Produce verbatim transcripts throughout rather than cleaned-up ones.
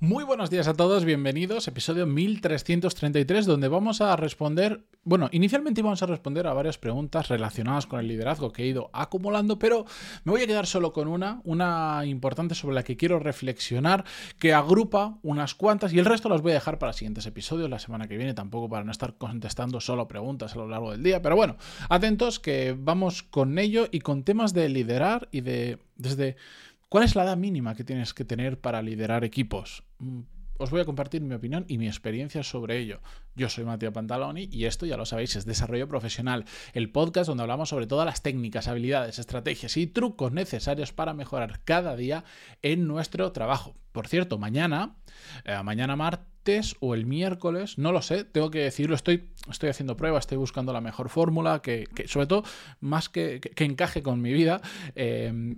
Muy buenos días a todos, bienvenidos, episodio mil trescientos treinta y tres, donde vamos a responder, bueno, inicialmente íbamos a responder a varias preguntas relacionadas con el liderazgo que he ido acumulando, pero me voy a quedar solo con una, una importante sobre la que quiero reflexionar, que agrupa unas cuantas y el resto las voy a dejar para siguientes episodios, la semana que viene tampoco, para no estar contestando solo preguntas a lo largo del día, pero bueno, atentos que vamos con ello y con temas de liderar y de desde... ¿Cuál es la edad mínima que tienes que tener para liderar equipos? Os voy a compartir mi opinión y mi experiencia sobre ello. Yo soy Matías Pantaloni y esto, ya lo sabéis, es Desarrollo Profesional, el podcast donde hablamos sobre todas las técnicas, habilidades, estrategias y trucos necesarios para mejorar cada día en nuestro trabajo. Por cierto, mañana, eh, mañana martes o el miércoles, no lo sé, tengo que decirlo, estoy, estoy haciendo pruebas, estoy buscando la mejor fórmula, que, que sobre todo, más que, que, que encaje con mi vida, eh,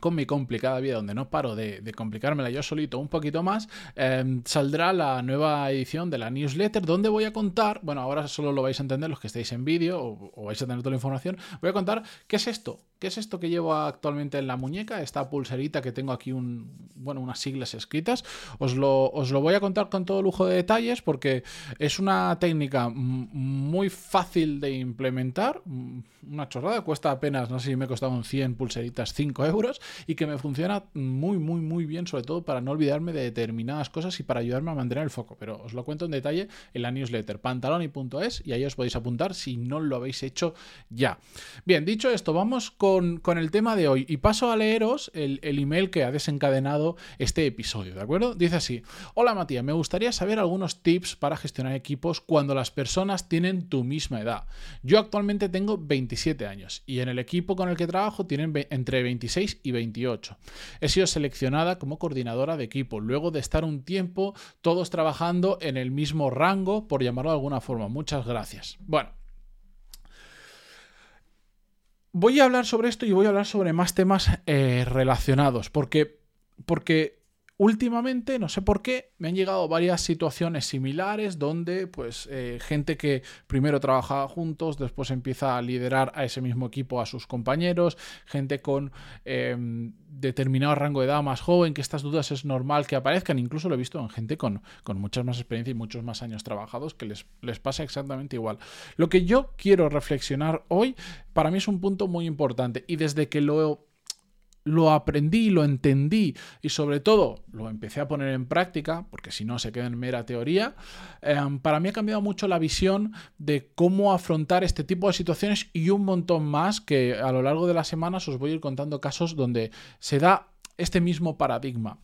con mi complicada vida, donde no paro de, de complicármela yo solito un poquito más, eh, saldrá la nueva edición de la newsletter, donde voy a contar, bueno, ahora solo lo vais a entender los que estéis en vídeo o, o vais a tener toda la información, voy a contar qué es esto, qué es esto que llevo actualmente en la muñeca, esta pulserita que tengo aquí, un, bueno, unas siglas escritas, os lo, os lo voy a contar con todo lujo de detalles, porque es una técnica m- muy fácil de implementar, una chorrada, cuesta apenas, no sé si me costaron cien pulseritas, cinco euros, y que me funciona muy, muy, muy bien, sobre todo para no olvidarme de determinadas cosas y para ayudarme a mantener el foco. Pero os lo cuento en detalle en la newsletter pantaloni punto es y ahí os podéis apuntar si no lo habéis hecho ya. Bien, dicho esto, vamos con, con el tema de hoy y paso a leeros el, el email que ha desencadenado este episodio, ¿de acuerdo? Dice así: hola Matías, me gustaría saber algunos tips para gestionar equipos cuando las personas tienen tu misma edad. Yo actualmente tengo veintisiete años y en el equipo con el que trabajo tienen entre veintiséis y veintiocho. He sido seleccionada como coordinadora de equipo, luego de estar un tiempo todos trabajando en el mismo rango, por llamarlo de alguna forma. Muchas gracias. Bueno, voy a hablar sobre esto y voy a hablar sobre más temas eh, relacionados, porque, porque últimamente, no sé por qué, me han llegado varias situaciones similares donde pues eh, gente que primero trabaja juntos, después empieza a liderar a ese mismo equipo, a sus compañeros, gente con eh, determinado rango de edad más joven, que estas dudas es normal que aparezcan. Incluso lo he visto en gente con, con muchas más experiencia y muchos más años trabajados que les, les pasa exactamente igual. Lo que yo quiero reflexionar hoy para mí es un punto muy importante y desde que lo Lo aprendí, lo entendí y sobre todo lo empecé a poner en práctica, porque si no se queda en mera teoría, eh, para mí ha cambiado mucho la visión de cómo afrontar este tipo de situaciones y un montón más que a lo largo de las semanas os voy a ir contando casos donde se da este mismo paradigma.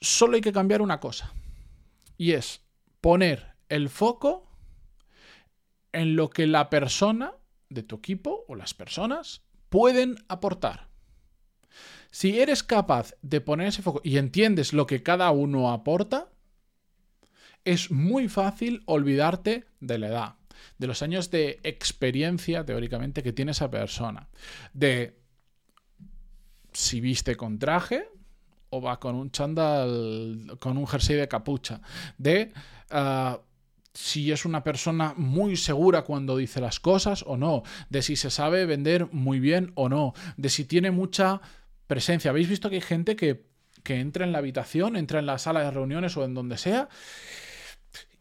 Solo hay que cambiar una cosa y es poner el foco en lo que la persona de tu equipo o las personas pueden aportar. Si eres capaz de poner ese foco y entiendes lo que cada uno aporta, es muy fácil olvidarte de la edad, de los años de experiencia, teóricamente, que tiene esa persona, de si viste con traje o va con un chándal, con un jersey de capucha, de... Uh, si es una persona muy segura cuando dice las cosas o no, de si se sabe vender muy bien o no, de si tiene mucha presencia. Habéis visto que hay gente que, que entra en la habitación, entra en la sala de reuniones o en donde sea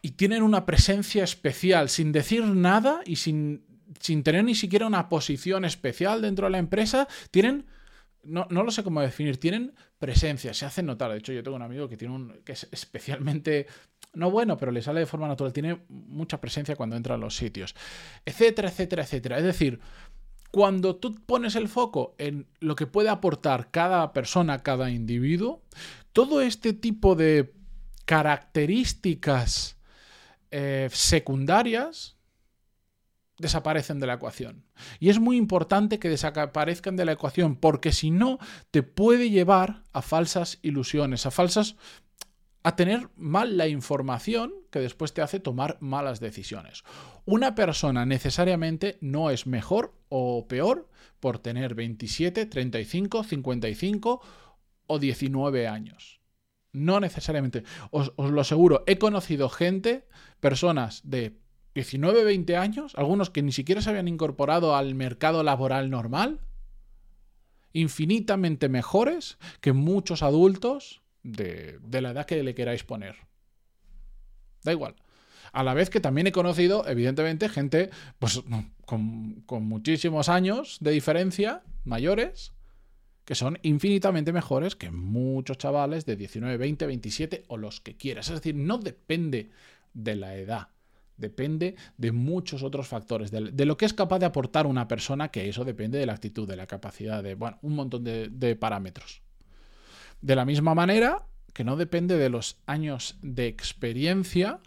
y tienen una presencia especial, sin decir nada y sin, sin tener ni siquiera una posición especial dentro de la empresa, tienen... No, no lo sé cómo definir, tienen presencia, se hacen notar. De hecho, yo tengo un amigo que tiene un que es especialmente, no bueno, pero le sale de forma natural, tiene mucha presencia cuando entra a los sitios, etcétera, etcétera, etcétera. Es decir, cuando tú pones el foco en lo que puede aportar cada persona, cada individuo, todo este tipo de características eh, secundarias desaparecen de la ecuación. Y es muy importante que desaparezcan de la ecuación, porque si no, te puede llevar a falsas ilusiones, a falsas... a tener mal la información que después te hace tomar malas decisiones. Una persona necesariamente no es mejor o peor por tener veintisiete, treinta y cinco, cincuenta y cinco o diecinueve años. No necesariamente. Os, os lo aseguro, he conocido gente, personas de diecinueve, veinte años, algunos que ni siquiera se habían incorporado al mercado laboral normal, infinitamente mejores que muchos adultos de, de la edad que le queráis poner. Da igual. A la vez que también he conocido, evidentemente, gente pues, con, con muchísimos años de diferencia, mayores, que son infinitamente mejores que muchos chavales de diecinueve, veinte, veintisiete o los que quieras. Es decir, no depende de la edad, depende de muchos otros factores, de, de lo que es capaz de aportar una persona, que eso depende de la actitud, de la capacidad, de bueno, un montón de, de parámetros. De la misma manera que no depende de los años de experiencia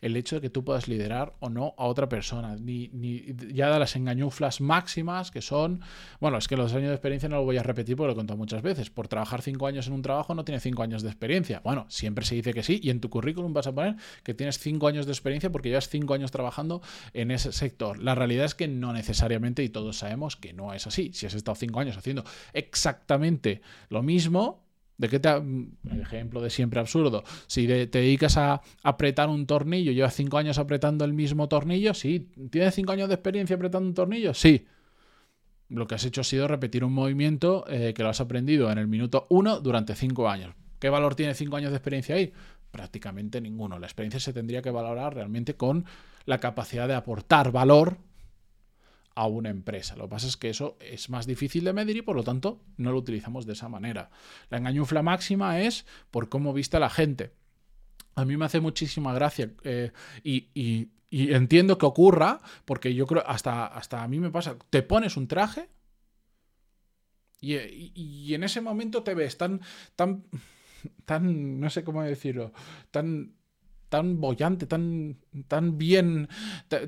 el hecho de que tú puedas liderar o no a otra persona, ni, ni ya de las engañuflas máximas que son, bueno, es que los años de experiencia no lo voy a repetir porque lo he contado muchas veces, por trabajar cinco años en un trabajo no tienes cinco años de experiencia. Bueno, siempre se dice que sí, y en tu currículum vas a poner que tienes cinco años de experiencia porque llevas cinco años trabajando en ese sector. La realidad es que no necesariamente, y todos sabemos que no es así. Si has estado cinco años haciendo exactamente lo mismo, ¿de qué te, el ejemplo de siempre absurdo? Si de, te dedicas a apretar un tornillo, llevas cinco años apretando el mismo tornillo, sí. ¿Tienes cinco años de experiencia apretando un tornillo? Sí. Lo que has hecho ha sido repetir un movimiento eh, que lo has aprendido en el minuto uno durante cinco años. ¿Qué valor tiene cinco años de experiencia ahí? Prácticamente ninguno. La experiencia se tendría que valorar realmente con la capacidad de aportar valor a una empresa. Lo que pasa es que eso es más difícil de medir y por lo tanto no lo utilizamos de esa manera. La engañufla máxima es por cómo viste a la gente. A mí me hace muchísima gracia eh, y, y, y entiendo que ocurra, porque yo creo, hasta, hasta a mí me pasa, te pones un traje y, y, y en ese momento te ves tan, tan, tan, no sé cómo decirlo, tan... tan bollante, tan, tan bien,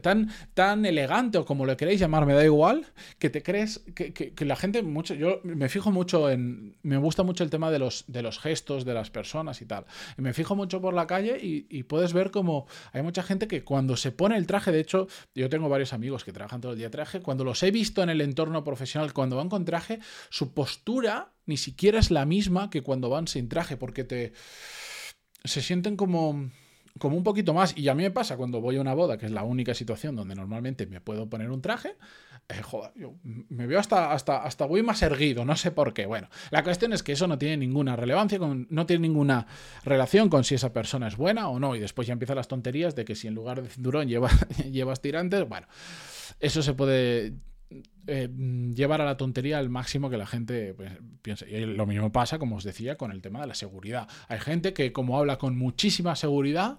tan, tan elegante, o como lo queréis llamar, me da igual, que te crees que, que, que la gente, mucho, yo me fijo mucho en, me gusta mucho el tema de los, de los gestos de las personas y tal, y me fijo mucho por la calle y, y puedes ver como hay mucha gente que cuando se pone el traje, de hecho, yo tengo varios amigos que trabajan todo el día traje, cuando los he visto en el entorno profesional, cuando van con traje, su postura ni siquiera es la misma que cuando van sin traje, porque te se sienten como... como un poquito más. Y a mí me pasa cuando voy a una boda, que es la única situación donde normalmente me puedo poner un traje, eh, joder, yo me veo hasta, hasta, hasta voy más erguido, no sé por qué. Bueno, la cuestión es que eso no tiene ninguna relevancia, con, no tiene ninguna relación con si esa persona es buena o no, y después ya empiezan las tonterías de que si en lugar de cinturón lleva, llevas tirantes, bueno, eso se puede... Eh, llevar a la tontería al máximo que la gente pues, piensa. Y lo mismo pasa, como os decía, con el tema de la seguridad. Hay gente que, como habla con muchísima seguridad,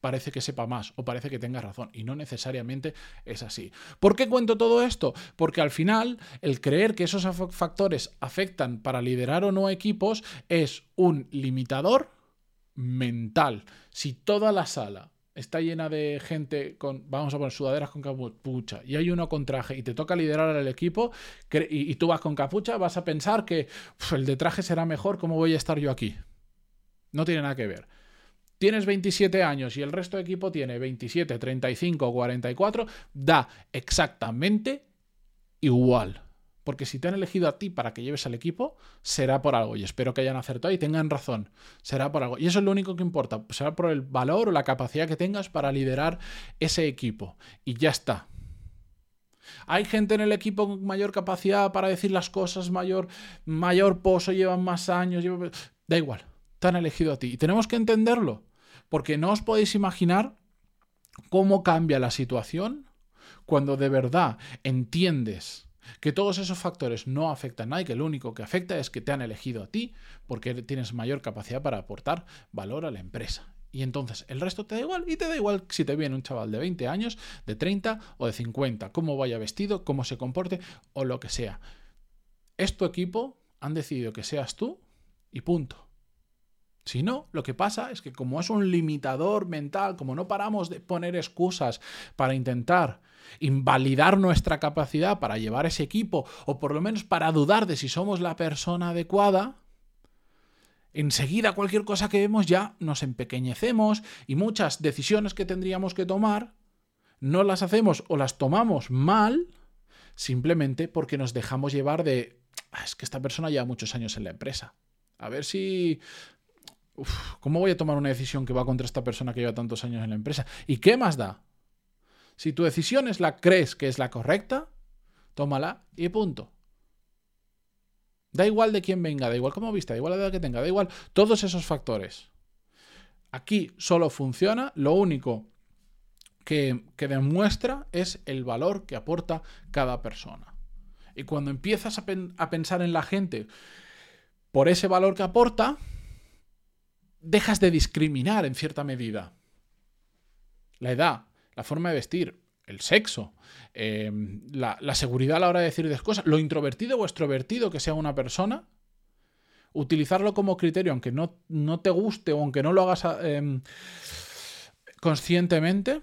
parece que sepa más o parece que tenga razón, y no necesariamente es así. ¿Por qué cuento todo esto? Porque al final el creer que esos factores afectan para liderar o no equipos es un limitador mental. Si toda la sala está llena de gente con, vamos a poner, sudaderas con capucha, y hay uno con traje y te toca liderar al equipo que, y, y tú vas con capucha, vas a pensar que uf, el de traje será mejor, ¿cómo voy a estar yo aquí? No tiene nada que ver. Tienes veintisiete años y el resto de equipo tiene veintisiete, treinta y cinco, cuarenta y cuatro, da exactamente igual. Porque si te han elegido a ti para que lleves al equipo, será por algo. Y espero que hayan acertado y tengan razón. Será por algo. Y eso es lo único que importa. Será por el valor o la capacidad que tengas para liderar ese equipo. Y ya está. Hay gente en el equipo con mayor capacidad para decir las cosas, mayor, mayor pozo, llevan más años. Llevan... Da igual. Te han elegido a ti. Y tenemos que entenderlo. Porque no os podéis imaginar cómo cambia la situación cuando de verdad entiendes que todos esos factores no afectan a nadie, que lo único que afecta es que te han elegido a ti porque tienes mayor capacidad para aportar valor a la empresa. Y entonces el resto te da igual, y te da igual si te viene un chaval de veinte años, de treinta o de cincuenta, cómo vaya vestido, cómo se comporte o lo que sea. Es tu equipo, han decidido que seas tú y punto. Si no, lo que pasa es que como es un limitador mental, como no paramos de poner excusas para intentar invalidar nuestra capacidad para llevar ese equipo, o por lo menos para dudar de si somos la persona adecuada, enseguida cualquier cosa que vemos ya nos empequeñecemos y muchas decisiones que tendríamos que tomar no las hacemos o las tomamos mal simplemente porque nos dejamos llevar de es que esta persona lleva muchos años en la empresa. A ver si... Uf, ¿cómo voy a tomar una decisión que va contra esta persona que lleva tantos años en la empresa? ¿Y qué más da? Si tu decisión es la crees que es la correcta, tómala y punto. Da igual de quién venga, da igual cómo vista, da igual la edad que tenga, da igual todos esos factores. Aquí solo funciona, lo único que, que demuestra es el valor que aporta cada persona. Y cuando empiezas a, pen, a pensar en la gente por ese valor que aporta, dejas de discriminar en cierta medida. La edad, la forma de vestir, el sexo, eh, la, la seguridad a la hora de decir las cosas, lo introvertido o extrovertido que sea una persona, utilizarlo como criterio, aunque no, no te guste o aunque no lo hagas eh, conscientemente,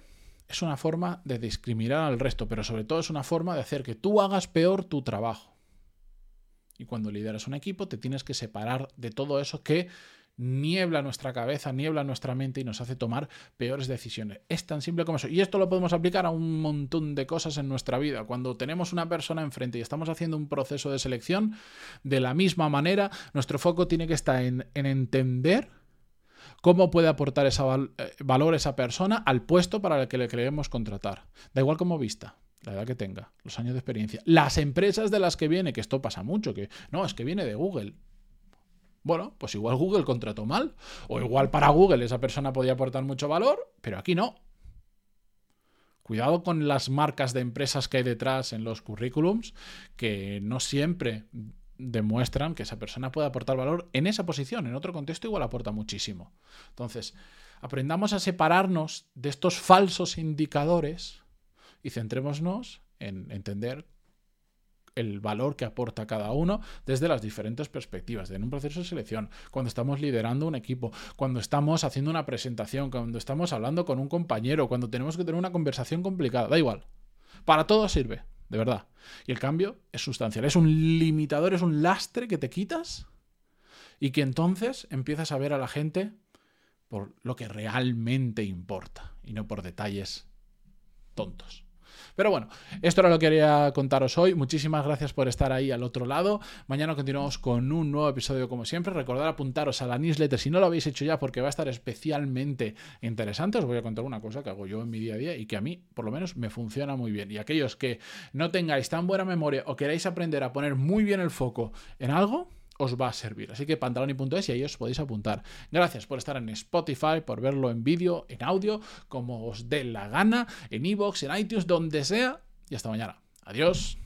es una forma de discriminar al resto, pero sobre todo es una forma de hacer que tú hagas peor tu trabajo. Y cuando lideras un equipo te tienes que separar de todo eso que niebla nuestra cabeza, niebla nuestra mente y nos hace tomar peores decisiones. Es tan simple como eso. Y esto lo podemos aplicar a un montón de cosas en nuestra vida. Cuando tenemos una persona enfrente y estamos haciendo un proceso de selección, de la misma manera, nuestro foco tiene que estar en, en entender cómo puede aportar ese val- valor esa persona al puesto para el que le queremos contratar. Da igual cómo vista, la edad que tenga, los años de experiencia, las empresas de las que viene, que esto pasa mucho, que no, es que viene de Google. Bueno, pues igual Google contrató mal, o igual para Google esa persona podía aportar mucho valor, pero aquí no. Cuidado con las marcas de empresas que hay detrás en los currículums, que no siempre demuestran que esa persona puede aportar valor en esa posición, en otro contexto igual aporta muchísimo. Entonces, aprendamos a separarnos de estos falsos indicadores y centrémonos en entender el valor que aporta cada uno desde las diferentes perspectivas, en un proceso de selección, cuando estamos liderando un equipo, cuando estamos haciendo una presentación, cuando estamos hablando con un compañero, cuando tenemos que tener una conversación complicada, da igual. Para todo sirve, de verdad. Y el cambio es sustancial, es un limitador, es un lastre que te quitas y que entonces empiezas a ver a la gente por lo que realmente importa y no por detalles tontos. Pero bueno, esto era lo que quería contaros hoy. Muchísimas gracias por estar ahí al otro lado. Mañana continuamos con un nuevo episodio como siempre. Recordad apuntaros a la newsletter si no lo habéis hecho ya, porque va a estar especialmente interesante. Os voy a contar una cosa que hago yo en mi día a día y que a mí, por lo menos, me funciona muy bien. Y aquellos que no tengáis tan buena memoria o queráis aprender a poner muy bien el foco en algo, os va a servir. Así que pantaloni punto es y ahí os podéis apuntar. Gracias por estar en Spotify, por verlo en vídeo, en audio, como os dé la gana, en iVoox, en iTunes, donde sea. Y hasta mañana. Adiós.